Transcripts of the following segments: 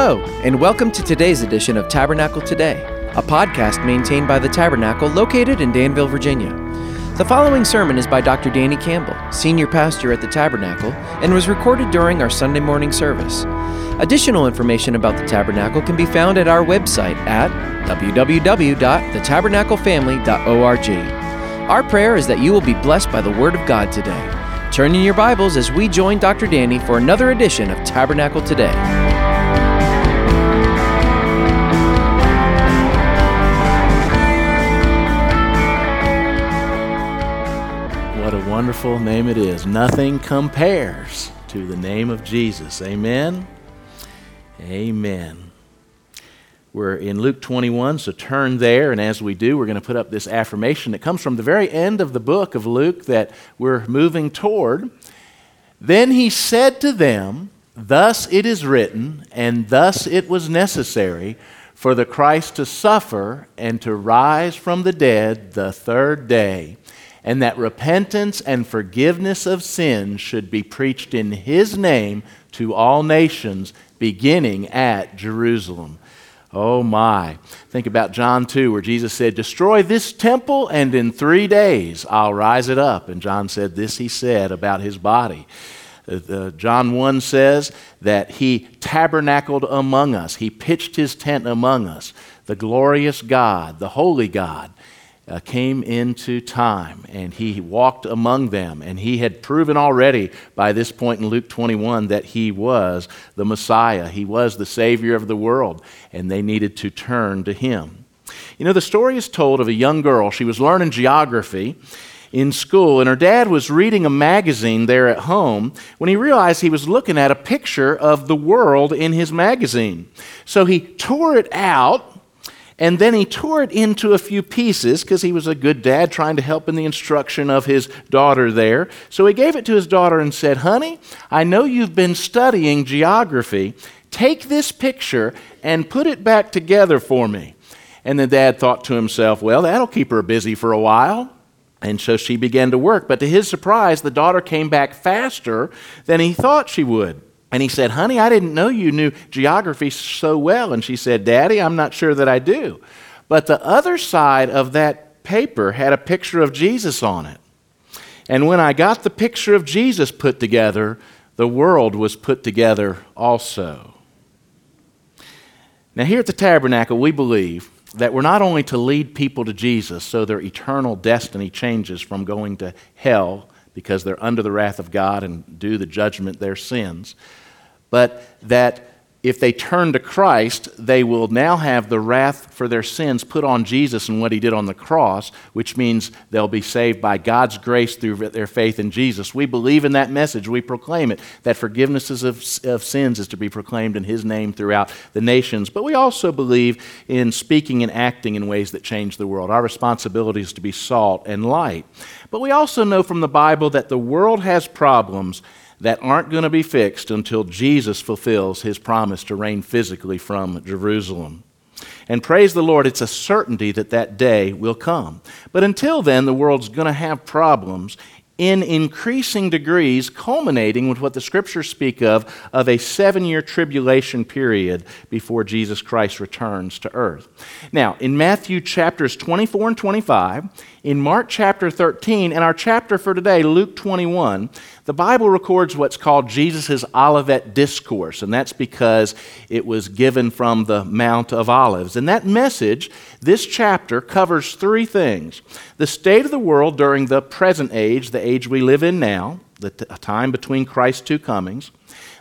Hello, and welcome to today's edition of Tabernacle Today, a podcast maintained by the Tabernacle located in Danville, Virginia. The following sermon is by Dr. Danny Campbell, senior pastor at the Tabernacle, and was recorded during our Sunday morning service. Additional information about the Tabernacle can be found at our website at www.thettabernaclefamily.org. Our prayer is that you will be blessed by the Word of God today. Turn in your Bibles as we join Dr. Danny for another edition of Tabernacle Today. Wonderful name it is. Nothing compares to the name of Jesus. Amen. Amen. We're in Luke 21, so turn there, and as we do, we're going to put up this affirmation that comes from the very end of the book of Luke that we're moving toward. Then he said to them, "Thus it is written, and thus it was necessary for the Christ to suffer and to rise from the dead the third day. And that repentance and forgiveness of sins should be preached in his name to all nations, beginning at Jerusalem." Oh my. Think about John 2, where Jesus said, "Destroy this temple, and in 3 days I'll rise it up." And John said, this he said about his body. John 1 says that he tabernacled among us. He pitched his tent among us. The glorious God, the holy God, came into time, and he walked among them, and he had proven already by this point in Luke 21 that he was the Messiah. He was the Savior of the world, and they needed to turn to him. You know, the story is told of a young girl. She was learning geography in school, and her dad was reading a magazine there at home when he realized he was looking at a picture of the world in his magazine. So he tore it out, and then he tore it into a few pieces because he was a good dad trying to help in the instruction of his daughter there. So he gave it to his daughter and said, "Honey, I know you've been studying geography. Take this picture and put it back together for me." And the dad thought to himself, well, that'll keep her busy for a while. And so she began to work. But to his surprise, the daughter came back faster than he thought she would. And he said, "Honey, I didn't know you knew geography so well." And she said, "Daddy, I'm not sure that I do." But the other side of that paper had a picture of Jesus on it. And when I got the picture of Jesus put together, the world was put together also. Now here at the Tabernacle, we believe that we're not only to lead people to Jesus so their eternal destiny changes from going to hell because they're under the wrath of God and due the judgment their sins, but that if they turn to Christ, they will now have the wrath for their sins put on Jesus and what he did on the cross, which means they'll be saved by God's grace through their faith in Jesus. We believe in that message. We proclaim it, that forgiveness of sins is to be proclaimed in his name throughout the nations. But we also believe in speaking and acting in ways that change the world. Our responsibility is to be salt and light. But we also know from the Bible that the world has problems that aren't going to be fixed until Jesus fulfills his promise to reign physically from Jerusalem. And praise the Lord, it's a certainty that that day will come. But until then, the world's going to have problems in increasing degrees, culminating with what the Scriptures speak of a 7-year tribulation period before Jesus Christ returns to earth. Now, in Matthew chapters 24 and 25, in Mark chapter 13, and our chapter for today, Luke 21, the Bible records what's called Jesus' Olivet Discourse, and that's because it was given from the Mount of Olives. And that message, this chapter, covers three things: the state of the world during the present age, the age we live in now, the time between Christ's two comings,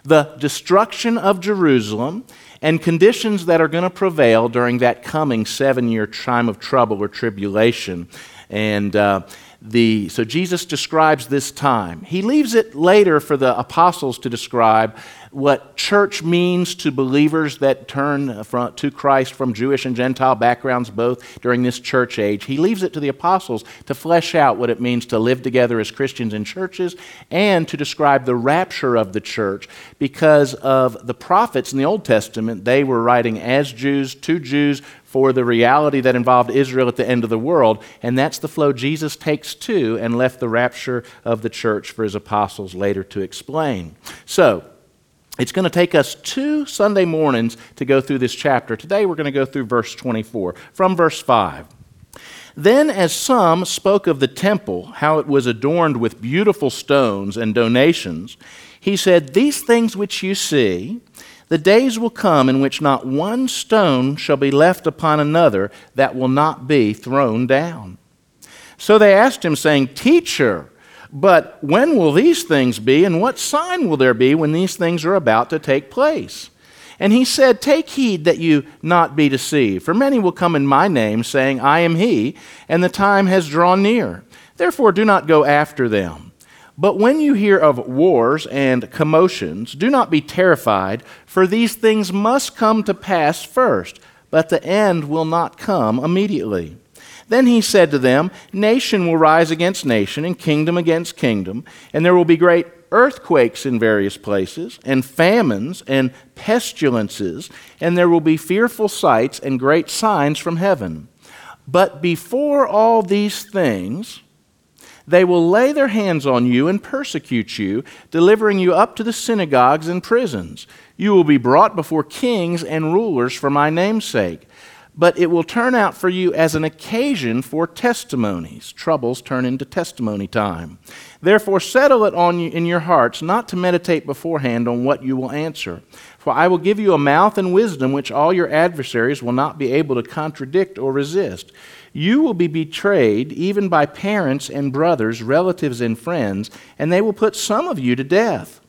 the destruction of Jerusalem, and conditions that are going to prevail during that coming 7-year time of trouble or tribulation. And so Jesus describes this time. He leaves it later for the apostles to describe what church means to believers that turn to Christ from Jewish and Gentile backgrounds both during this church age. He leaves it to the apostles to flesh out what it means to live together as Christians in churches and to describe the rapture of the church, because of the prophets in the Old Testament, they were writing as Jews to Jews for the reality that involved Israel at the end of the world, and that's the flow Jesus takes to and left the rapture of the church for his apostles later to explain. So, It's going to take us 2 Sunday mornings to go through this chapter. Today we're going to go through verse 24, from verse 5. Then as some spoke of the temple, how it was adorned with beautiful stones and donations, he said, "These things which you see, the days will come in which not one stone shall be left upon another that will not be thrown down." So they asked him, saying, "Teacher, but when will these things be, and what sign will there be when these things are about to take place?" And he said, "Take heed that you not be deceived, for many will come in my name, saying, 'I am he,' and the time has drawn near. Therefore do not go after them. But when you hear of wars and commotions, do not be terrified, for these things must come to pass first, but the end will not come immediately." Then he said to them, "Nation will rise against nation, and kingdom against kingdom, and there will be great earthquakes in various places, and famines, and pestilences, and there will be fearful sights and great signs from heaven. But before all these things, they will lay their hands on you and persecute you, delivering you up to the synagogues and prisons. You will be brought before kings and rulers for my name's sake. But it will turn out for you as an occasion for testimonies." Troubles turn into testimony time. "Therefore settle it on you in your hearts, not to meditate beforehand on what you will answer. For I will give you a mouth and wisdom which all your adversaries will not be able to contradict or resist. You will be betrayed even by parents and brothers, relatives and friends, and they will put some of you to death.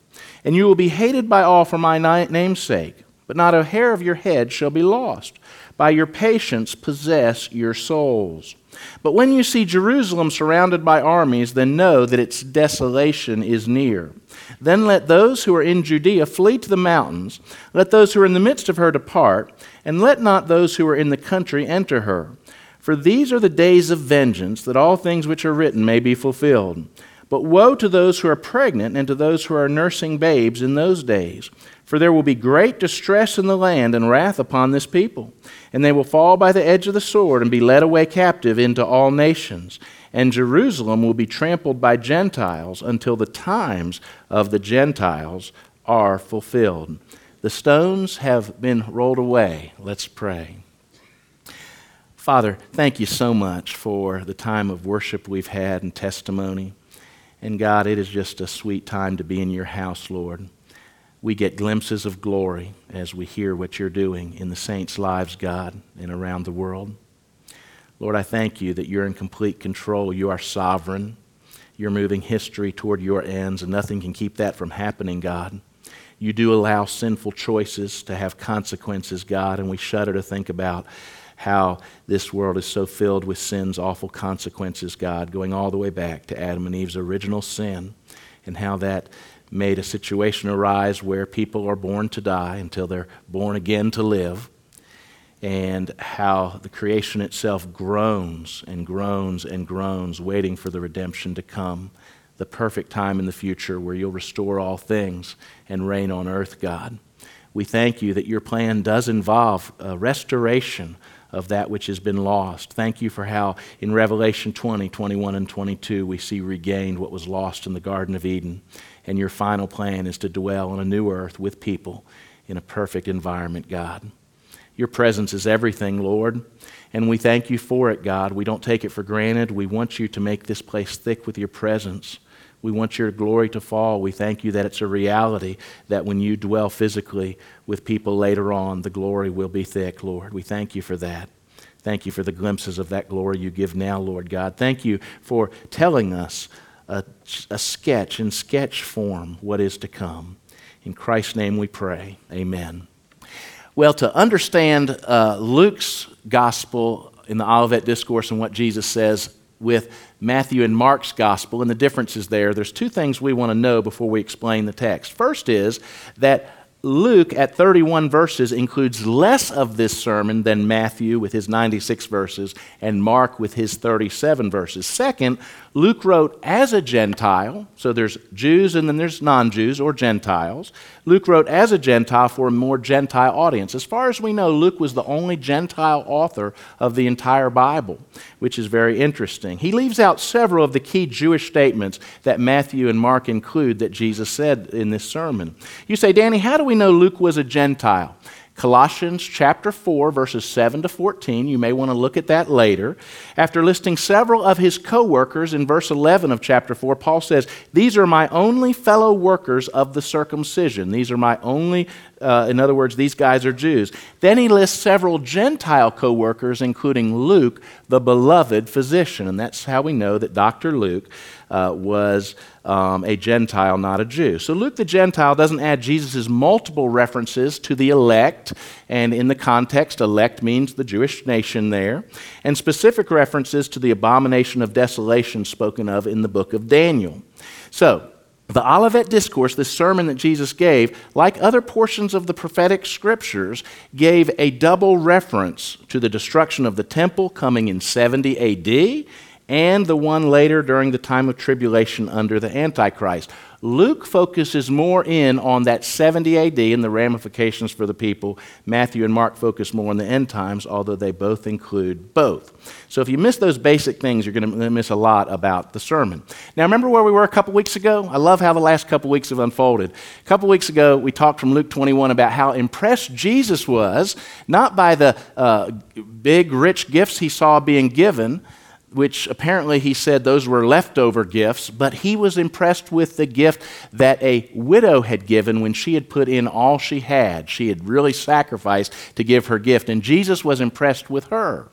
And you will be hated by all for my name's sake. But not a hair of your head shall be lost. By your patience possess your souls. But when you see Jerusalem surrounded by armies, then know that its desolation is near. Then let those who are in Judea flee to the mountains. Let those who are in the midst of her depart, and let not those who are in the country enter her. For these are the days of vengeance, that all things which are written may be fulfilled. But woe to those who are pregnant and to those who are nursing babes in those days. For there will be great distress in the land and wrath upon this people. And they will fall by the edge of the sword and be led away captive into all nations. And Jerusalem will be trampled by Gentiles until the times of the Gentiles are fulfilled." The stones have been rolled away. Let's pray. Father, thank you so much for the time of worship we've had and testimony. And God, it is just a sweet time to be in your house, Lord. We get glimpses of glory as we hear what you're doing in the saints' lives, God, and around the world. Lord, I thank you that you're in complete control. You are sovereign. You're moving history toward your ends, and nothing can keep that from happening, God. You do allow sinful choices to have consequences, God, and we shudder to think about how this world is so filled with sin's awful consequences, God, going all the way back to Adam and Eve's original sin, and how that made a situation arise where people are born to die until they're born again to live, and how the creation itself groans and groans and groans, waiting for the redemption to come, the perfect time in the future where you'll restore all things and reign on earth, God. We thank you that your plan does involve a restoration of that which has been lost. Thank you for how in Revelation 20, 21, and 22 we see regained what was lost in the Garden of Eden. And your final plan is to dwell on a new earth with people in a perfect environment, God. Your presence is everything, Lord, and we thank you for it, God. We don't take it for granted. We want you to make this place thick with your presence. We want your glory to fall. We thank you that it's a reality that when you dwell physically with people later on, the glory will be thick, Lord. We thank you for that. Thank you for the glimpses of that glory you give now, Lord God. Thank you for telling us a sketch in sketch form what is to come. In Christ's name we pray, amen. Well, to understand Luke's gospel in the Olivet Discourse and what Jesus says with Matthew and Mark's gospel and the differences there, there's 2 things we want to know before we explain the text. First is that Luke at 31 verses includes less of this sermon than Matthew with his 96 verses and Mark with his 37 verses. Second, Luke wrote as a Gentile, so there's Jews and then there's non-Jews or Gentiles. Luke wrote as a Gentile for a more Gentile audience. As far as we know, Luke was the only Gentile author of the entire Bible, which is very interesting. He leaves out several of the key Jewish statements that Matthew and Mark include that Jesus said in this sermon. You say, Danny, how do we know Luke was a Gentile? Colossians chapter 4, verses 7 to 14. You may want to look at that later. After listing several of his co-workers in verse 11 of chapter 4, Paul says, these are my only fellow workers of the circumcision. These are my only, in other words, these guys are Jews. Then he lists several Gentile co-workers, including Luke, the beloved physician. And that's how we know that Dr. Luke was a Gentile, not a Jew. So Luke the Gentile doesn't add Jesus' multiple references to the elect, and in the context, elect means the Jewish nation there, and specific references to the abomination of desolation spoken of in the book of Daniel. So, the Olivet Discourse, this sermon that Jesus gave, like other portions of the prophetic scriptures, gave a double reference to the destruction of the temple coming in 70 A.D., and the one later during the time of tribulation under the Antichrist. Luke focuses more in on that 70 AD and the ramifications for the people. Matthew and Mark focus more on the end times, although they both include both. So if you miss those basic things, you're going to miss a lot about the sermon. Now remember where we were a couple weeks ago? I love how the last couple weeks have unfolded. A couple weeks ago, we talked from Luke 21 about how impressed Jesus was, not by the big rich gifts he saw being given, which apparently he said those were leftover gifts, but he was impressed with the gift that a widow had given when she had put in all she had. She had really sacrificed to give her gift, and Jesus was impressed with her.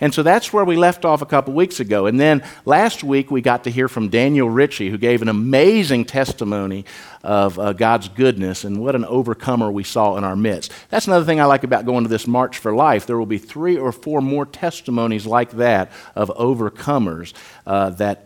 And so that's where we left off a couple weeks ago. And then last week we got to hear from Daniel Ritchie, who gave an amazing testimony of God's goodness and what an overcomer we saw in our midst. That's another thing I like about going to this March for Life. There will be 3 or 4 more testimonies like that of overcomers that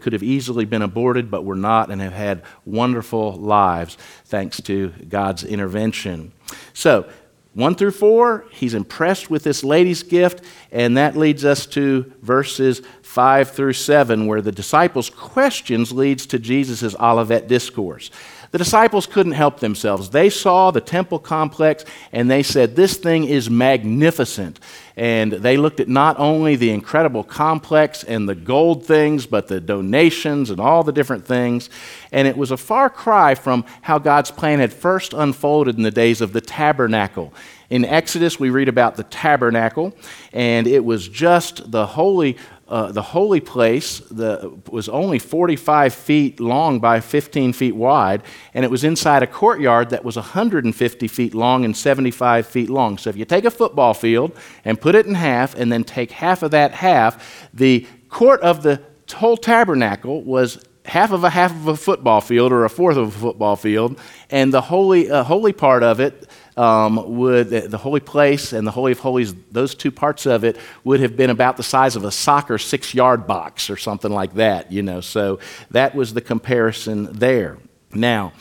could have easily been aborted but were not and have had wonderful lives thanks to God's intervention. So, 1 through 4, he's impressed with this lady's gift, and that leads us to verses 5 through 7, where the disciples' questions leads to Jesus' Olivet Discourse. The disciples couldn't help themselves. They saw the temple complex, and they said, this thing is magnificent. And they looked at not only the incredible complex and the gold things, but the donations and all the different things. And it was a far cry from how God's plan had first unfolded in the days of the tabernacle. In Exodus, we read about the tabernacle, and it was just the holy place was only 45 feet long by 15 feet wide, and it was inside a courtyard that was 150 feet long and 75 feet long. So if you take a football field and put it in half and then take half of that half, the court of the whole tabernacle was half of a football field or a fourth of a football field, and the holy part of it, the holy place and the Holy of Holies, those two parts of it would have been about the size of a soccer 6-yard box or something like that, you know. So that was the comparison there. Now,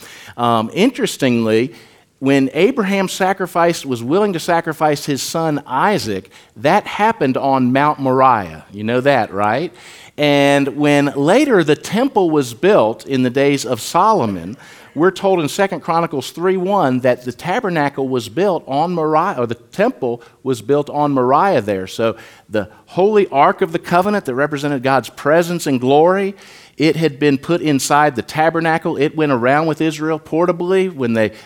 interestingly, when Abraham was willing to sacrifice his son Isaac, that happened on Mount Moriah. You know that, right? And when later the temple was built in the days of Solomon, we're told in 2 Chronicles 3:1 that the tabernacle was built on Moriah, or the temple was built on Moriah there. So the holy ark of the covenant that represented God's presence and glory, it had been put inside the tabernacle. It went around with Israel portably.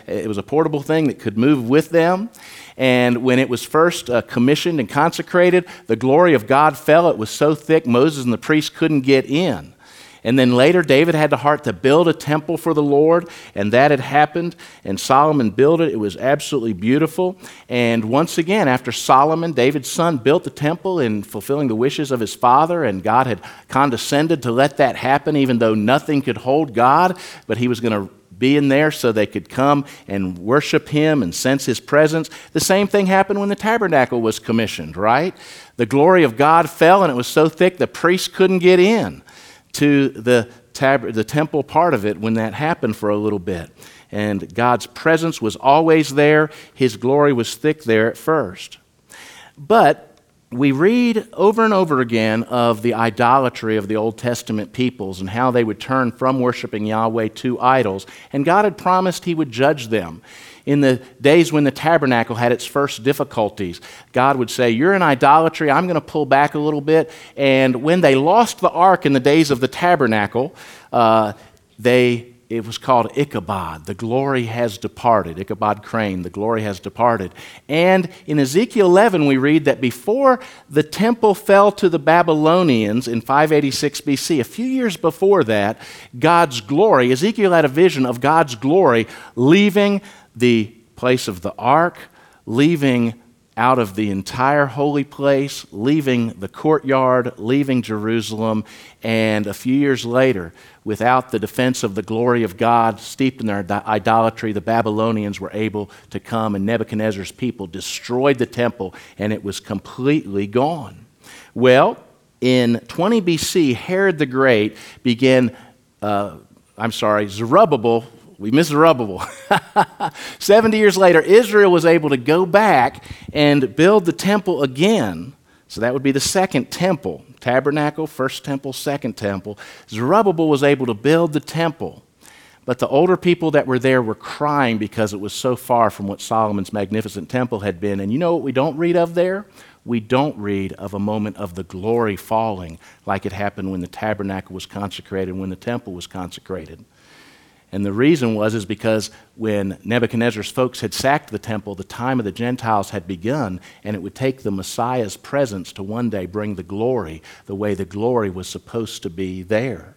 It was a portable thing that could move with them. And when it was first commissioned and consecrated, the glory of God fell. It was so thick, Moses and the priests couldn't get in. And then later, David had the heart to build a temple for the Lord, and that had happened, and Solomon built it. It was absolutely beautiful. And once again, after Solomon, David's son, built the temple in fulfilling the wishes of his father, and God had condescended to let that happen, even though nothing could hold God, but he was going to be in there so they could come and worship him and sense his presence. The same thing happened when the tabernacle was commissioned, right? The glory of God fell, and it was so thick the priests couldn't get in to the temple part of it when that happened for a little bit. and God's presence was always there. His glory was thick there at first. But we read over and over again of the idolatry of the Old Testament peoples and how they would turn from worshiping Yahweh to idols. And God had promised He would judge them. In the days when the tabernacle had its first difficulties, God would say, "You're in idolatry. I'm going to pull back a little bit." And when they lost the ark in the days of the tabernacle, it was called Ichabod, the glory has departed. Ichabod crane, the glory has departed. And in Ezekiel 11, we read that before the temple fell to the Babylonians in 586 BC, a few years before that, God's glory, Ezekiel had a vision of God's glory leaving the place of the ark, leaving out of the entire holy place, leaving the courtyard, leaving Jerusalem, and a few years later, without the defense of the glory of God, steeped in their idolatry, the Babylonians were able to come, and Nebuchadnezzar's people destroyed the temple, and it was completely gone. Well, in 20 BC, Herod the Great Zerubbabel, 70 years later, Israel was able to go back and build the temple again. So that would be the second temple. Tabernacle, first temple, second temple. Zerubbabel was able to build the temple. But the older people that were there were crying because it was so far from what Solomon's magnificent temple had been. And you know what we don't read of there? We don't read of a moment of the glory falling like it happened when the tabernacle was consecrated, when the temple was consecrated. And the reason was because when Nebuchadnezzar's folks had sacked the temple, the time of the Gentiles had begun, and it would take the Messiah's presence to one day bring the glory, the way the glory was supposed to be there.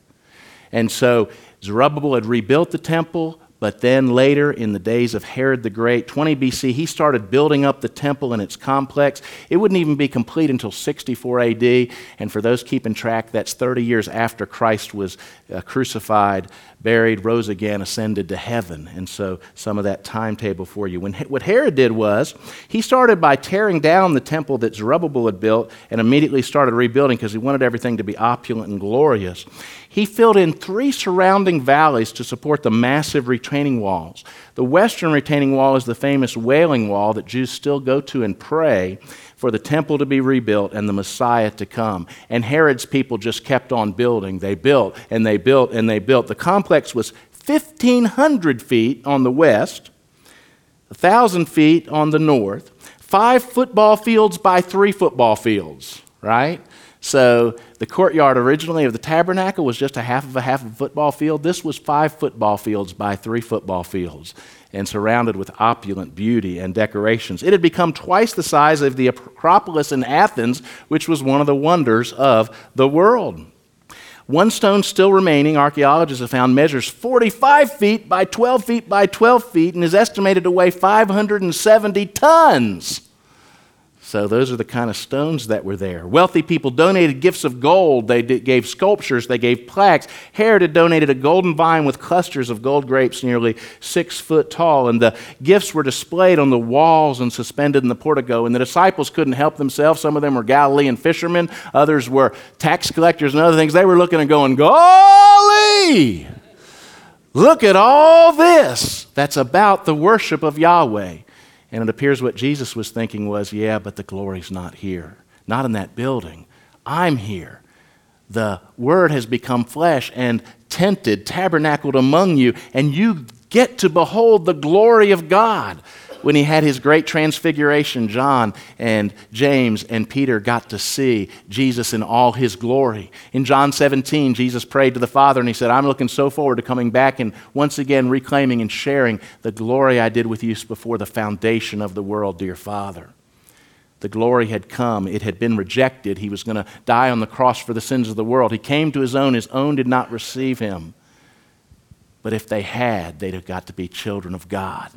And so Zerubbabel had rebuilt the temple, but then later in the days of Herod the Great, 20 BC, he started building up the temple and its complex. It wouldn't even be complete until 64 AD, and for those keeping track, that's 30 years after Christ was crucified, buried, rose again, ascended to heaven. And so some of that timetable for you. What Herod did was, he started by tearing down the temple that Zerubbabel had built and immediately started rebuilding because he wanted everything to be opulent and glorious. He filled in three surrounding valleys to support the massive retaining walls. The western retaining wall is the famous Wailing Wall that Jews still go to and pray for the temple to be rebuilt and the Messiah to come. And Herod's people just kept on building. They built and they built and they built. The complex was 1,500 feet on the west, 1,000 feet on the north, 5 football fields by 3 football fields, right? So the courtyard originally of the tabernacle was just a half of a football field. This was 5 football fields by 3 football fields and surrounded with opulent beauty and decorations. It had become twice the size of the Acropolis in Athens, which was one of the wonders of the world. One stone still remaining, archaeologists have found, measures 45 feet by 12 feet by 12 feet and is estimated to weigh 570 tons. So those are the kind of stones that were there. Wealthy people donated gifts of gold. They gave sculptures. They gave plaques. Herod had donated a golden vine with clusters of gold grapes nearly 6 foot tall, and the gifts were displayed on the walls and suspended in the portico, and the disciples couldn't help themselves. Some of them were Galilean fishermen. Others were tax collectors and other things. They were looking and going, "Golly! Look at all this." That's about the worship of Yahweh. And it appears what Jesus was thinking was, yeah, but the glory's not here. Not in that building. I'm here. The Word has become flesh and tented, tabernacled among you, and you get to behold the glory of God. When He had His great transfiguration, John and James and Peter got to see Jesus in all His glory. In John 17, Jesus prayed to the Father and He said, "I'm looking so forward to coming back and once again reclaiming and sharing the glory I did with you before the foundation of the world, dear Father." The glory had come. It had been rejected. He was going to die on the cross for the sins of the world. He came to His own. His own did not receive Him. But if they had, they'd have got to be children of God.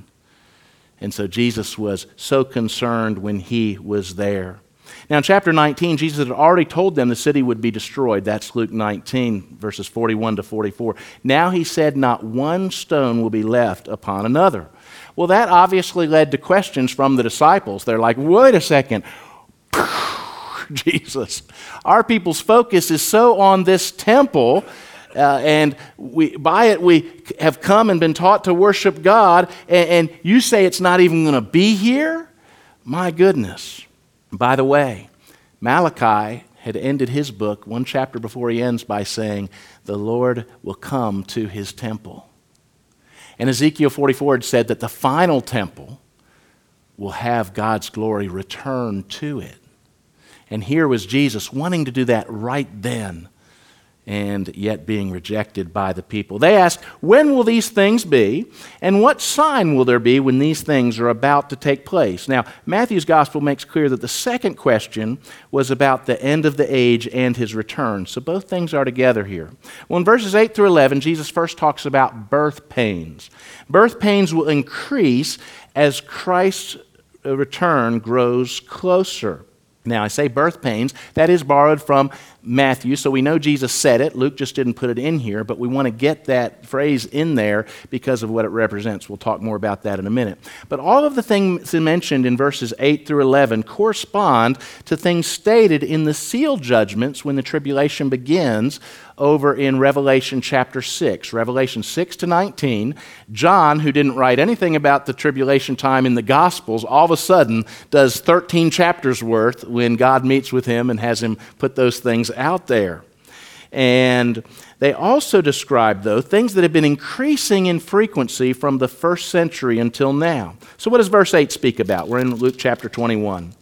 And so Jesus was so concerned when He was there. Now in chapter 19, Jesus had already told them the city would be destroyed. That's Luke 19, verses 41 to 44. Now He said, "Not one stone will be left upon another." Well, that obviously led to questions from the disciples. They're like, "Wait a second, Jesus, our people's focus is so on this temple and we have come and been taught to worship God, and you say it's not even going to be here? My goodness. By the way, Malachi had ended his book one chapter before he ends by saying, the Lord will come to his temple. And Ezekiel 44 had said that the final temple will have God's glory return to it. And here was Jesus wanting to do that right then, and yet being rejected by the people. They asked, when will these things be, and what sign will there be when these things are about to take place? Now, Matthew's gospel makes clear that the second question was about the end of the age and his return. So both things are together here. Well, in verses 8 through 11, Jesus first talks about birth pains. Birth pains will increase as Christ's return grows closer. Now, I say birth pains, that is borrowed from Matthew, so we know Jesus said it. Luke just didn't put it in here, but we want to get that phrase in there because of what it represents. We'll talk more about that in a minute. But all of the things mentioned in verses 8 through 11 correspond to things stated in the seal judgments when the tribulation begins over in Revelation chapter 6. Revelation 6 to 19, John, who didn't write anything about the tribulation time in the Gospels, all of a sudden does 13 chapters worth when God meets with him and has him put those things out there. And they also describe, though, things that have been increasing in frequency from the first century until now. So what does verse 8 speak about? We're in Luke chapter 21.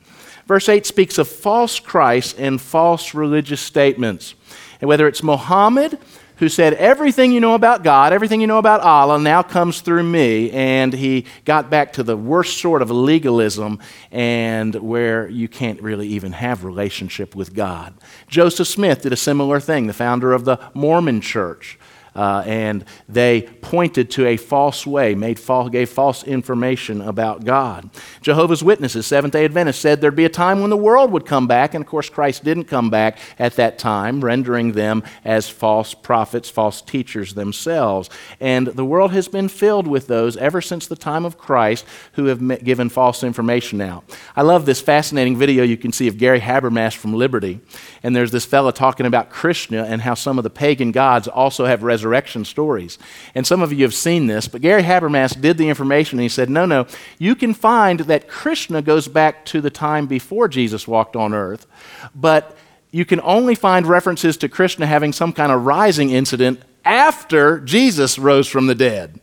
Verse 8 speaks of false Christs and false religious statements. And whether it's Muhammad, who said, everything you know about God, everything you know about Allah now comes through me, and he got back to the worst sort of legalism and where you can't really even have relationship with God. Joseph Smith did a similar thing, the founder of the Mormon church, and they pointed to a false way, gave false information about God. Jehovah's Witnesses, Seventh-day Adventists, said there'd be a time when the world would come back, and of course Christ didn't come back at that time, rendering them as false prophets, false teachers themselves. And the world has been filled with those ever since the time of Christ who have given false information out. I love this fascinating video you can see of Gary Habermas from Liberty, and there's this fella talking about Krishna and how some of the pagan gods also have resurrection stories. And some of you have seen this, but Gary Habermas did the information and he said, no, you can find that Krishna goes back to the time before Jesus walked on earth, but you can only find references to Krishna having some kind of rising incident after Jesus rose from the dead.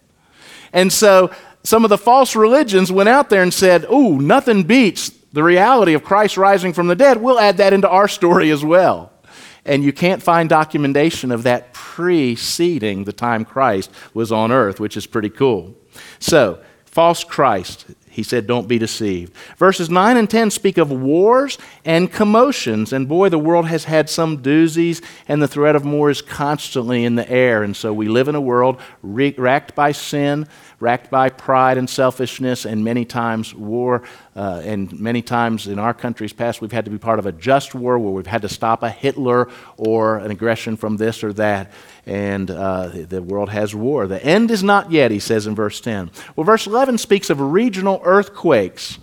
And so some of the false religions went out there and said, oh, nothing beats the reality of Christ rising from the dead. We'll add that into our story as well. And you can't find documentation of that preceding the time Christ was on earth, which is pretty cool. So, false Christ, he said, don't be deceived. Verses 9 and 10 speak of wars and commotions, and boy, the world has had some doozies, and the threat of war is constantly in the air, and so we live in a world racked by sin, racked by pride and selfishness, and many times war. And many times in our country's past, we've had to be part of a just war where we've had to stop a Hitler or an aggression from this or that. And the world has war. The end is not yet, he says in verse 10. Well, verse 11 speaks of regional earthquakes.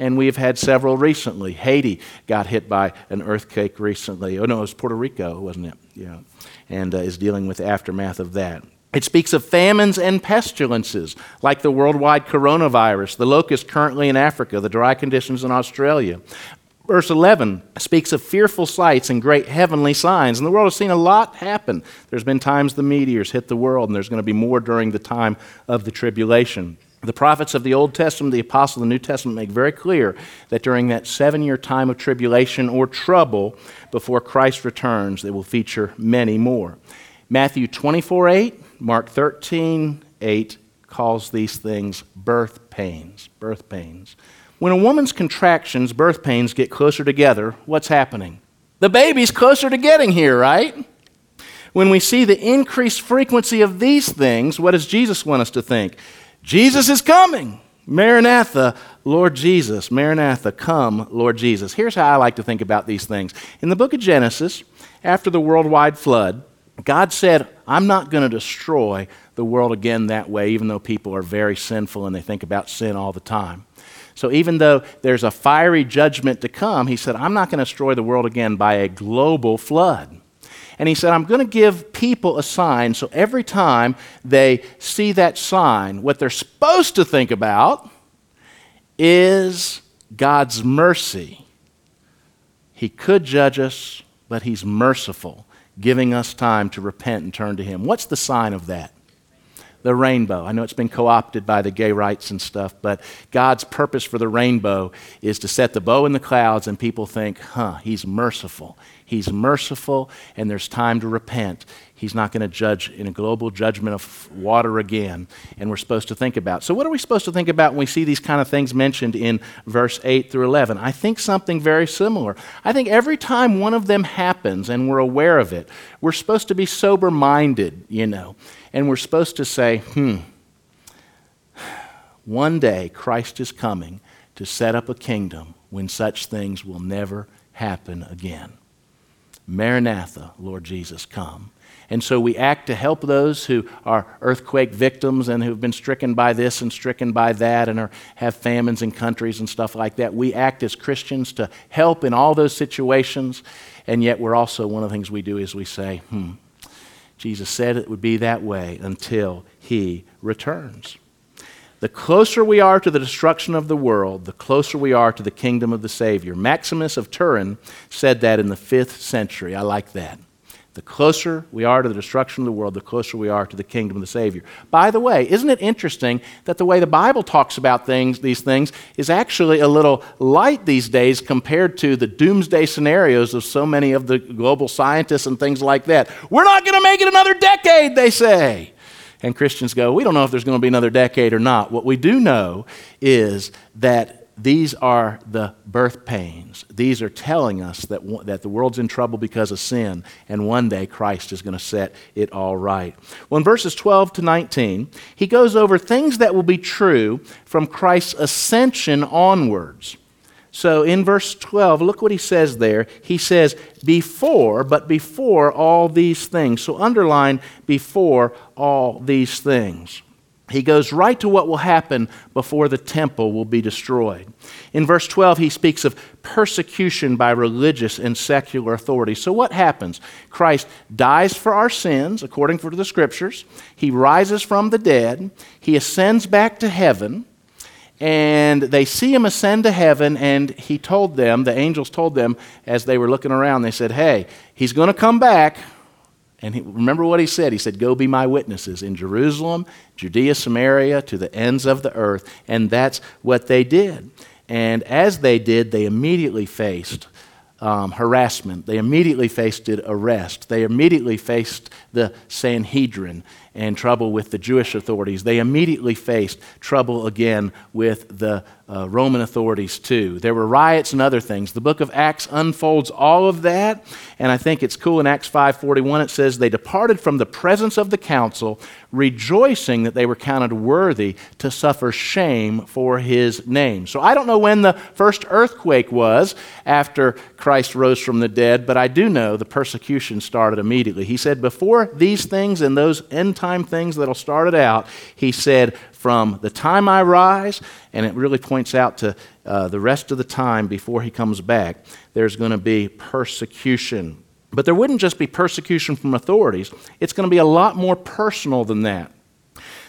And we've had several recently. Haiti got hit by an earthquake recently. Oh, no, it was Puerto Rico, wasn't it? Yeah. And is dealing with the aftermath of that. It speaks of famines and pestilences, like the worldwide coronavirus, the locusts currently in Africa, the dry conditions in Australia. Verse 11 speaks of fearful sights and great heavenly signs, and the world has seen a lot happen. There's been times the meteors hit the world, and there's going to be more during the time of the tribulation. The prophets of the Old Testament, the apostles of the New Testament make very clear that during that 7-year time of tribulation or trouble before Christ returns, they will feature many more. Matthew 24:8. Mark 13:8 calls these things birth pains, birth pains. When a woman's contractions, birth pains, get closer together, what's happening? The baby's closer to getting here, right? When we see the increased frequency of these things, what does Jesus want us to think? Jesus is coming. Maranatha, Lord Jesus. Maranatha, come, Lord Jesus. Here's how I like to think about these things. In the book of Genesis, after the worldwide flood, God said, I'm not going to destroy the world again that way, even though people are very sinful and they think about sin all the time. So even though there's a fiery judgment to come, he said, I'm not going to destroy the world again by a global flood. and he said, I'm going to give people a sign, so every time they see that sign, what they're supposed to think about is God's mercy. He could judge us, but he's merciful, giving us time to repent and turn to him. What's the sign of that? The rainbow. I know it's been co-opted by the gay rights and stuff, but God's purpose for the rainbow is to set the bow in the clouds and people think, he's merciful. He's merciful and there's time to repent. He's not going to judge in a global judgment of water again, and we're supposed to think about. So what are we supposed to think about when we see these kind of things mentioned in verse 8 through 11? I think something very similar. I think every time one of them happens and we're aware of it, we're supposed to be sober-minded, and we're supposed to say, one day Christ is coming to set up a kingdom when such things will never happen again. Maranatha, Lord Jesus, come. And so we act to help those who are earthquake victims and who've been stricken by this and stricken by that and have famines in countries and stuff like that. We act as Christians to help in all those situations, and yet we're also, one of the things we do is we say, Jesus said it would be that way until he returns. The closer we are to the destruction of the world, the closer we are to the kingdom of the Savior. Maximus of Turin said that in the 5th century. I like that. The closer we are to the destruction of the world, the closer we are to the kingdom of the Savior. By the way, isn't it interesting that the way the Bible talks about these things, is actually a little light these days compared to the doomsday scenarios of so many of the global scientists and things like that. We're not going to make it another decade, they say. And Christians go, we don't know if there's going to be another decade or not. What we do know is that these are the birth pains. These are telling us that the world's in trouble because of sin, and one day Christ is going to set it all right. Well, in verses 12 to 19, he goes over things that will be true from Christ's ascension onwards. So in verse 12, look what he says there. He says, before all these things. So underline before all these things. He goes right to what will happen before the temple will be destroyed. In verse 12, he speaks of persecution by religious and secular authority. So what happens? Christ dies for our sins, according to the Scriptures. He rises from the dead. He ascends back to heaven. And they see him ascend to heaven, and the angels told them as they were looking around, they said, hey, he's going to come back. And remember what he said. He said, go be my witnesses in Jerusalem, Judea, Samaria, to the ends of the earth. And that's what they did. And as they did, they immediately faced harassment. They immediately faced arrest. They immediately faced the Sanhedrin and trouble with the Jewish authorities. They immediately faced trouble again with the Roman authorities too. There were riots and other things. The book of Acts unfolds all of that, and I think it's cool. In Acts 5:41 it says, they departed from the presence of the council, rejoicing that they were counted worthy to suffer shame for his name. So I don't know when the first earthquake was after Christ rose from the dead, but I do know the persecution started immediately. He said, before these things and those end time things that'll start it out, he said, from the time I rise, and it really points out to the rest of the time before he comes back, there's going to be persecution. But there wouldn't just be persecution from authorities. It's going to be a lot more personal than that.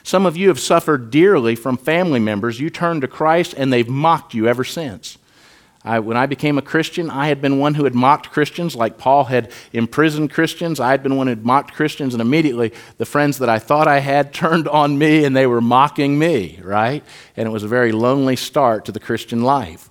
Some of you have suffered dearly from family members. You turned to Christ and they've mocked you ever since. When I became a Christian, I had been one who had mocked Christians, like Paul had imprisoned Christians. I had been one who had mocked Christians, and immediately the friends that I thought I had turned on me, and they were mocking me, right? And it was a very lonely start to the Christian life.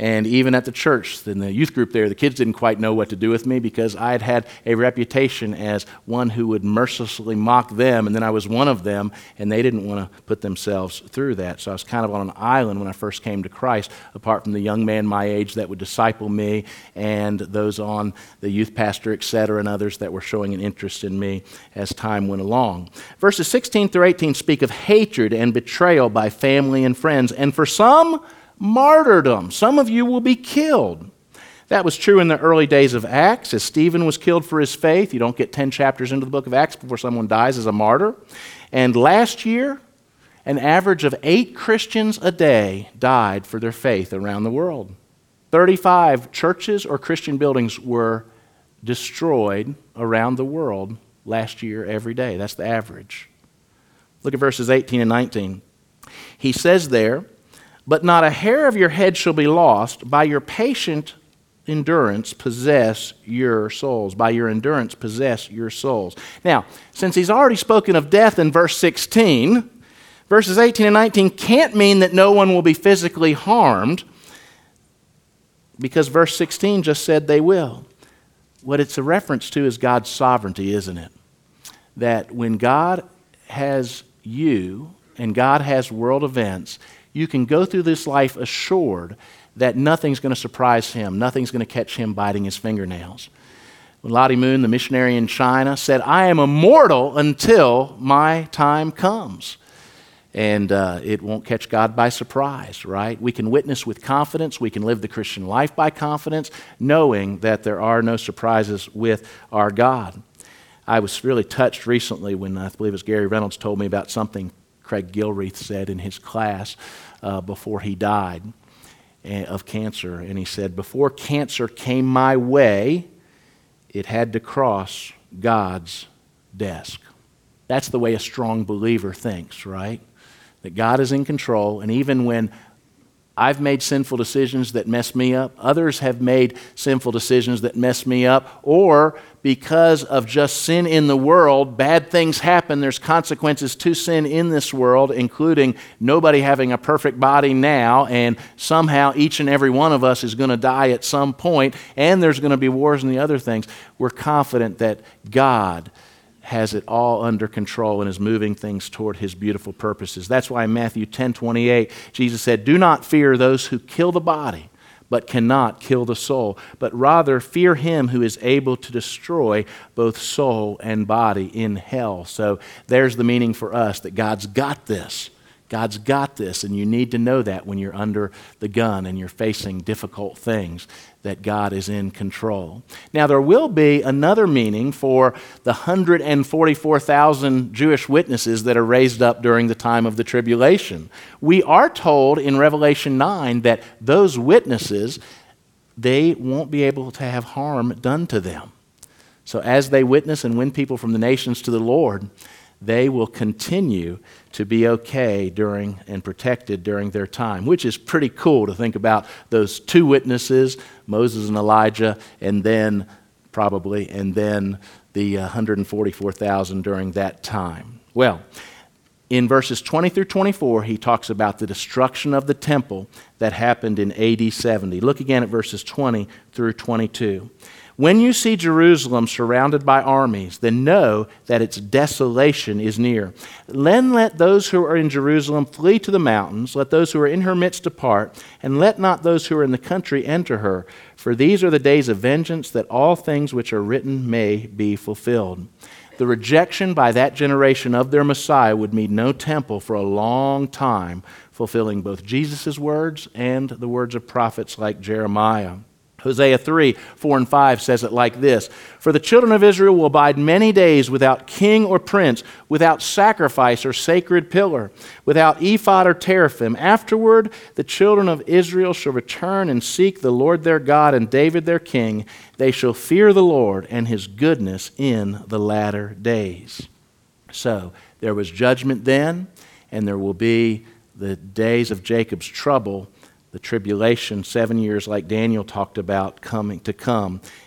And even at the church, in the youth group there, the kids didn't quite know what to do with me because I had had a reputation as one who would mercilessly mock them, and then I was one of them, and they didn't want to put themselves through that. So I was kind of on an island when I first came to Christ, apart from the young man my age that would disciple me and those on the youth pastor, etc., and others that were showing an interest in me as time went along. Verses 16 through 18 speak of hatred and betrayal by family and friends, and for some, martyrdom. Some of you will be killed. That was true in the early days of Acts, as Stephen was killed for his faith. You don't get 10 chapters into the book of Acts before someone dies as a martyr. And last year, an average of 8 Christians a day died for their faith around the world. 35 churches or Christian buildings were destroyed around the world last year every day. That's the average. Look at verses 18 and 19. He says there, "But not a hair of your head shall be lost. By your patient endurance, possess your souls." By your endurance, possess your souls. Now, since he's already spoken of death in verse 16, verses 18 and 19 can't mean that no one will be physically harmed, because verse 16 just said they will. What it's a reference to is God's sovereignty, isn't it? That when God has you and God has world events, you can go through this life assured that nothing's going to surprise him, nothing's going to catch him biting his fingernails. When Lottie Moon, the missionary in China, said, "I am immortal until my time comes." And it won't catch God by surprise, right? We can witness with confidence. We can live the Christian life by confidence, knowing that there are no surprises with our God. I was really touched recently when I believe it was Gary Reynolds told me about something Craig Gilreath said in his class before he died of cancer. And he said, "Before cancer came my way, it had to cross God's desk." That's the way a strong believer thinks, right? That God is in control, and even when I've made sinful decisions that mess me up, others have made sinful decisions that mess me up, or because of just sin in the world, bad things happen. There's consequences to sin in this world, including nobody having a perfect body now, and somehow each and every one of us is going to die at some point, and there's going to be wars and the other things. We're confident that God has it all under control and is moving things toward his beautiful purposes. That's why in Matthew 10:28, Jesus said, "Do not fear those who kill the body, but cannot kill the soul, but rather fear him who is able to destroy both soul and body in hell." So there's the meaning for us that God's got this. God's got this, and you need to know that when you're under the gun and you're facing difficult things, that God is in control. Now, there will be another meaning for the 144,000 Jewish witnesses that are raised up during the time of the tribulation. We are told in Revelation 9 that those witnesses, they won't be able to have harm done to them. So as they witness and win people from the nations to the Lord, they will continue to be okay during and protected during their time, which is pretty cool to think about those two witnesses, Moses and Elijah, and then probably, and then the 144,000 during that time. Well, in verses 20 through 24, he talks about the destruction of the temple that happened in AD 70. Look again at verses 20 through 22. "When you see Jerusalem surrounded by armies, then know that its desolation is near. Then let those who are in Jerusalem flee to the mountains. Let those who are in her midst depart, and let not those who are in the country enter her. For these are the days of vengeance, that all things which are written may be fulfilled." The rejection by that generation of their Messiah would mean no temple for a long time, fulfilling both Jesus' words and the words of prophets like Jeremiah. Hosea 3, 4 and 5 says it like this, "For the children of Israel will abide many days without king or prince, without sacrifice or sacred pillar, without ephod or teraphim. Afterward, the children of Israel shall return and seek the Lord their God and David their king. They shall fear the Lord and his goodness in the latter days." So there was judgment then, and there will be the days of Jacob's trouble, the tribulation, 7 years like Daniel talked about coming,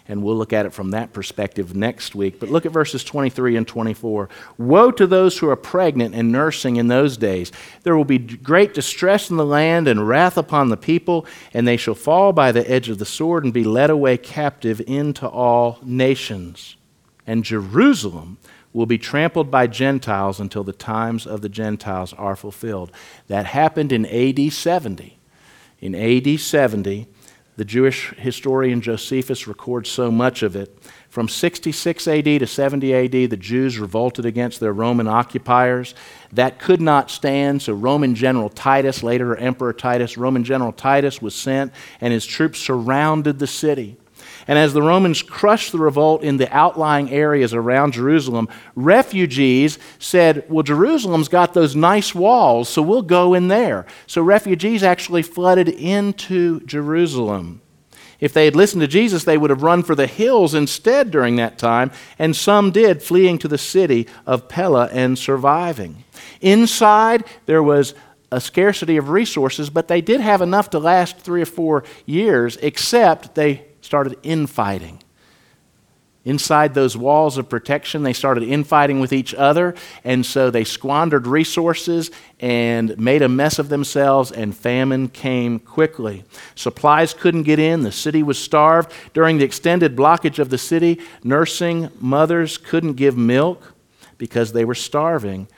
and we'll look at it from that perspective next week. But look at verses 23 and 24. "Woe to those who are pregnant and nursing in those days. There will be great distress in the land and wrath upon the people, and they shall fall by the edge of the sword and be led away captive into all nations. And Jerusalem will be trampled by Gentiles until the times of the Gentiles are fulfilled." That happened in AD 70. In AD 70, the Jewish historian Josephus records so much of it. From 66 AD to 70 AD, the Jews revolted against their Roman occupiers. That could not stand, so Roman General Titus, later Emperor Titus, Roman General Titus was sent, and his troops surrounded the city. And as the Romans crushed the revolt in the outlying areas around Jerusalem, refugees said, "Well, Jerusalem's got those nice walls, so we'll go in there." So refugees actually flooded into Jerusalem. If they had listened to Jesus, they would have run for the hills instead during that time, and some did, fleeing to the city of Pella and surviving. Inside, there was a scarcity of resources, but they did have enough to last 3 or 4 years, except they started infighting. Inside those walls of protection, they started infighting with each other, and so they squandered resources and made a mess of themselves, and famine came quickly. Supplies couldn't get in. The city was starved. During the extended blockage of the city, nursing mothers couldn't give milk because they were starving,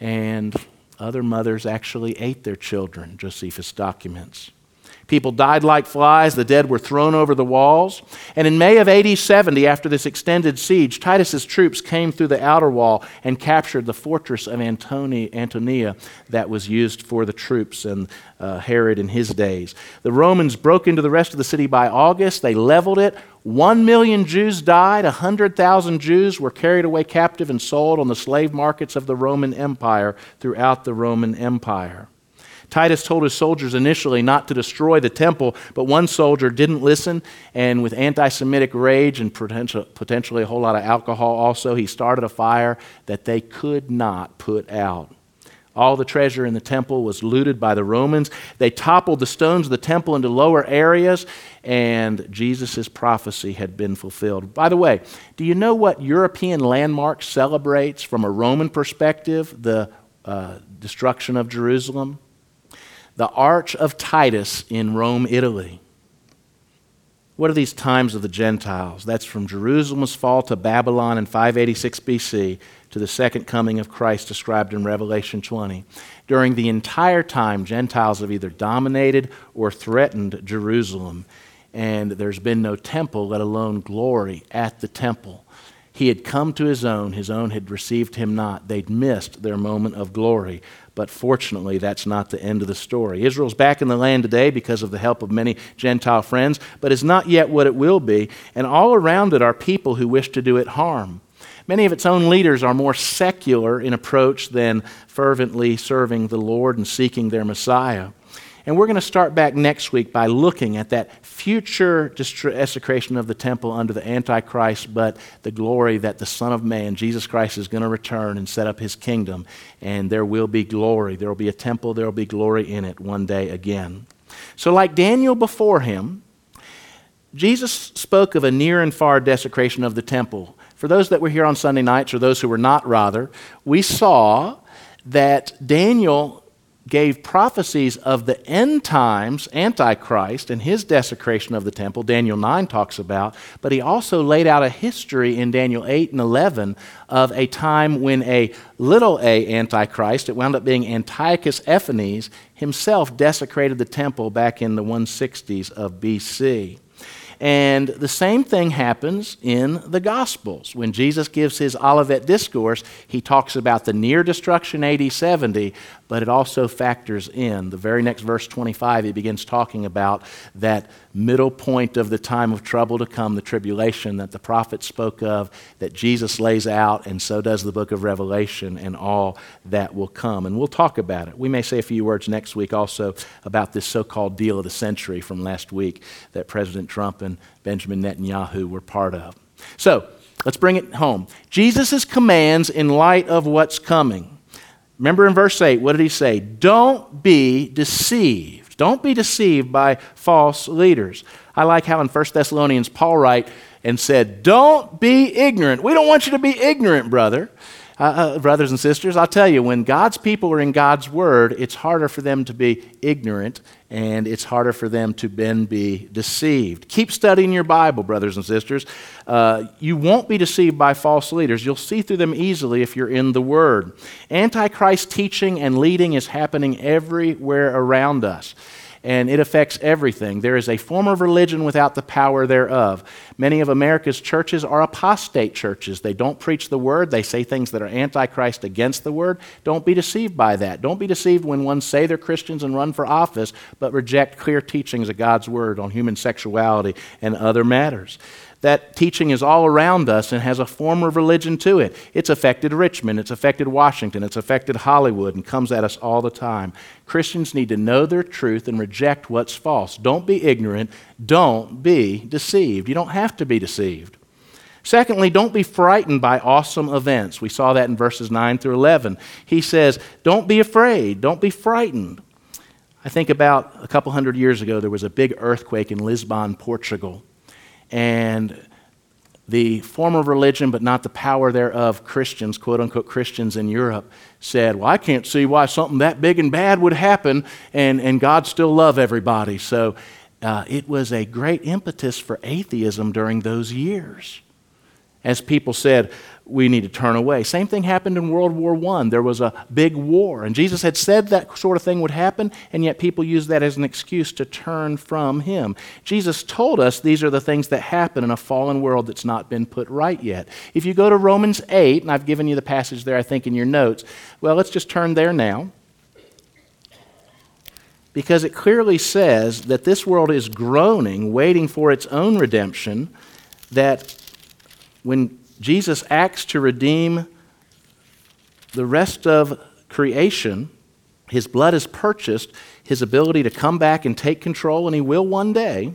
and other mothers actually ate their children, Josephus documents. People died like flies. The dead were thrown over the walls. And in May of AD 70, after this extended siege, Titus's troops came through the outer wall and captured the fortress of Antonia that was used for the troops and Herod in his days. The Romans broke into the rest of the city by August. They leveled it. 1 million Jews died. 100,000 Jews were carried away captive and sold on the slave markets of the Roman Empire throughout the Roman Empire. Titus told his soldiers initially not to destroy the temple, but one soldier didn't listen, and with anti-Semitic rage and potentially a whole lot of alcohol also, he started a fire that they could not put out. All the treasure in the temple was looted by the Romans. They toppled the stones of the temple into lower areas, and Jesus' prophecy had been fulfilled. By the way, do you know what European landmark celebrates from a Roman perspective the destruction of Jerusalem? The Arch of Titus in Rome, Italy. What are these times of the Gentiles? That's from Jerusalem's fall to Babylon in 586 BC to the second coming of Christ described in Revelation 20. During the entire time, Gentiles have either dominated or threatened Jerusalem, and there's been no temple, let alone glory at the temple. He had come to his own had received him not. They'd missed their moment of glory. But fortunately, that's not the end of the story. Israel's back in the land today because of the help of many Gentile friends, but is not yet what it will be. And all around it are people who wish to do it harm. Many of its own leaders are more secular in approach than fervently serving the Lord and seeking their Messiah. And we're going to start back next week by looking at that future desecration of the temple under the Antichrist, but the glory that the Son of Man, Jesus Christ, is going to return and set up his kingdom. And there will be glory. There will be a temple. There will be glory in it one day again. So like Daniel before him, Jesus spoke of a near and far desecration of the temple. For those that were here on Sunday nights, or those who were not rather, we saw that Daniel gave prophecies of the end times, Antichrist, and his desecration of the temple, Daniel 9 talks about, but he also laid out a history in Daniel 8 and 11 of a time when a little a Antichrist, it wound up being Antiochus Epiphanes, himself desecrated the temple back in the 160s of BC. And the same thing happens in the Gospels. When Jesus gives his Olivet Discourse, he talks about the near destruction AD 70, but it also factors in. The very next verse 25, he begins talking about that middle point of the time of trouble to come, the tribulation that the prophets spoke of, that Jesus lays out, and so does the book of Revelation and all that will come. And we'll talk about it. We may say a few words next week also about this so-called deal of the century from last week that President Trump and Benjamin Netanyahu were part of. So let's bring it home. Jesus' commands in light of what's coming. Remember in verse 8, what did he say? Don't be deceived. Don't be deceived by false leaders. I like how in 1 Thessalonians, Paul wrote and said, don't be ignorant. We don't want you to be ignorant, brothers and sisters. I'll tell you, when God's people are in God's word, it's harder for them to be ignorant, and it's harder for them to then be deceived. Keep studying your Bible, brothers and sisters. You won't be deceived by false leaders. You'll see through them easily if you're in the Word. Antichrist teaching and leading is happening everywhere around us, and it affects everything. There is a form of religion without the power thereof. Many of America's churches are apostate churches. They don't preach the Word. They say things that are antichrist against the Word. Don't be deceived by that. Don't be deceived when ones say they're Christians and run for office, but reject clear teachings of God's Word on human sexuality and other matters. that teaching is all around us and has a form of religion to it. It's affected Richmond, it's affected Washington, it's affected Hollywood, and comes at us all the time. Christians need to know their truth and reject what's false. Don't be ignorant. Don't be deceived. You don't have to be deceived. Secondly, don't be frightened by awesome events. We saw that in verses 9 through 11. He says, don't be afraid. Don't be frightened. I think about a couple hundred years ago, there was a big earthquake in Lisbon, Portugal. And the form of religion, but not the power thereof, Christians, quote-unquote Christians in Europe, said, well, I can't see why something that big and bad would happen, and God still love everybody. So it was a great impetus for atheism during those years. As people said, we need to turn away. Same thing happened in World War I. There was a big war, and Jesus had said that sort of thing would happen, and yet people used that as an excuse to turn from him. Jesus told us these are the things that happen in a fallen world that's not been put right yet. If you go to Romans 8, and I've given you the passage there, I think, in your notes. Well, let's just turn there now, because it clearly says that this world is groaning, waiting for its own redemption, that when Jesus acts to redeem the rest of creation, his blood is purchased, his ability to come back and take control, and he will one day.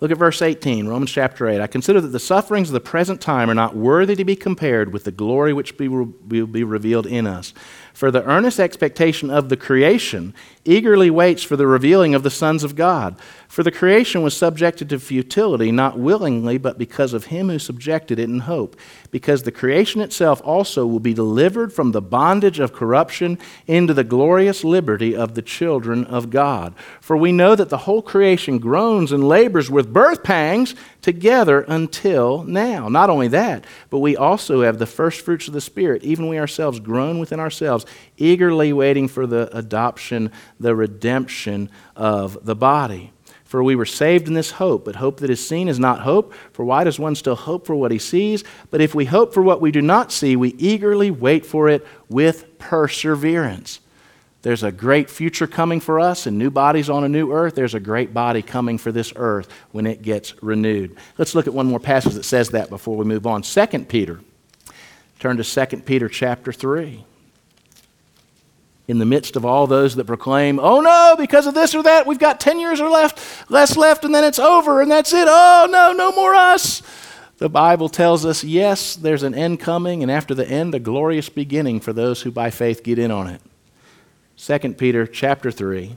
Look at verse 18, Romans chapter 8. I consider that the sufferings of the present time are not worthy to be compared with the glory which will be revealed in us. For the earnest expectation of the creation eagerly waits for the revealing of the sons of God. For the creation was subjected to futility, not willingly, but because of him who subjected it in hope. Because the creation itself also will be delivered from the bondage of corruption into the glorious liberty of the children of God. For we know that the whole creation groans and labors with birth pangs together until now. Not only that, but we also have the first fruits of the Spirit, even we ourselves groan within ourselves, eagerly waiting for the adoption, the redemption of the body. For we were saved in this hope, but hope that is seen is not hope. For why does one still hope for what he sees? But if we hope for what we do not see, we eagerly wait for it with perseverance. There's a great future coming for us and new bodies on a new earth. There's a great body coming for this earth when it gets renewed. Let's look at one more passage that says that before we move on. 2 Peter. Turn to 2 Peter chapter 3. In the midst of all those that proclaim, oh no, because of this or that, we've got 10 years or less left, and then it's over, and that's it. Oh no, no more us. The Bible tells us, yes, there's an end coming, and after the end, a glorious beginning for those who by faith get in on it. 2 Peter chapter 3,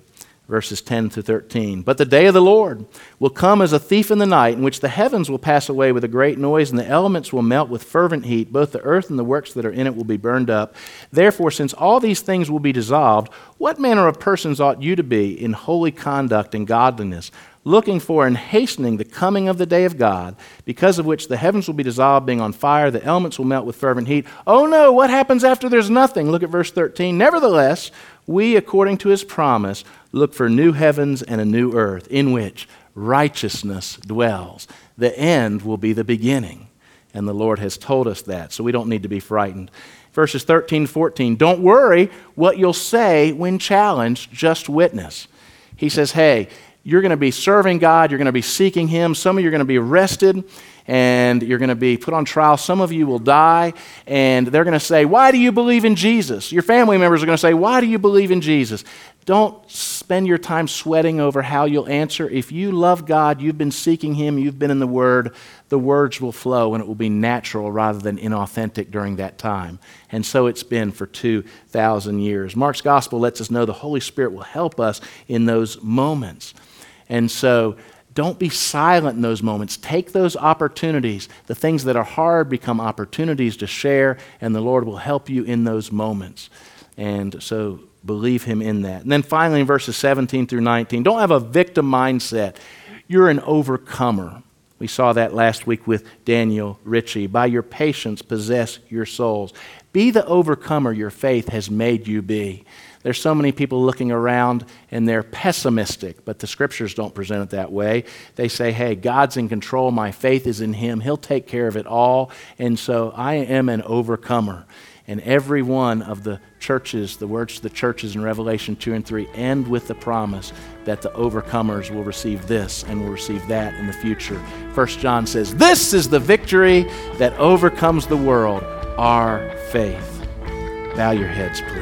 verses 10 through 13. But the day of the Lord will come as a thief in the night, in which the heavens will pass away with a great noise, and the elements will melt with fervent heat. Both the earth and the works that are in it will be burned up. Therefore, since all these things will be dissolved, what manner of persons ought you to be in holy conduct and godliness, looking for and hastening the coming of the day of God, because of which the heavens will be dissolved, being on fire, the elements will melt with fervent heat. Oh no, what happens after there's nothing? Look at verse 13. Nevertheless, we, according to his promise, look for new heavens and a new earth in which righteousness dwells. The end will be the beginning, and the Lord has told us that, so we don't need to be frightened. Verses 13, 14, don't worry what you'll say when challenged, just witness. He says, hey, you're going to be serving God, you're going to be seeking him, some of you are going to be arrested, and you're going to be put on trial. Some of you will die, and they're going to say, why do you believe in Jesus? Your family members are going to say, why do you believe in Jesus? Don't spend your time sweating over how you'll answer. If you love God, you've been seeking him, you've been in the Word, the words will flow, and it will be natural rather than inauthentic during that time. And so it's been for 2,000 years. Mark's gospel lets us know the Holy Spirit will help us in those moments. And so don't be silent in those moments. Take those opportunities. The things that are hard become opportunities to share, and the Lord will help you in those moments. And so believe him in that. And then finally in verses 17 through 19, don't have a victim mindset. You're an overcomer. We saw that last week with Daniel Ritchie. By your patience, possess your souls. Be the overcomer your faith has made you be. There's so many people looking around and they're pessimistic, but the scriptures don't present it that way. They say, hey, God's in control. My faith is in him. He'll take care of it all. And so I am an overcomer. And every one of the churches, the words to the churches in Revelation 2 and 3 end with the promise that the overcomers will receive this and will receive that in the future. 1 John says, this is the victory that overcomes the world, our faith. Bow your heads, please.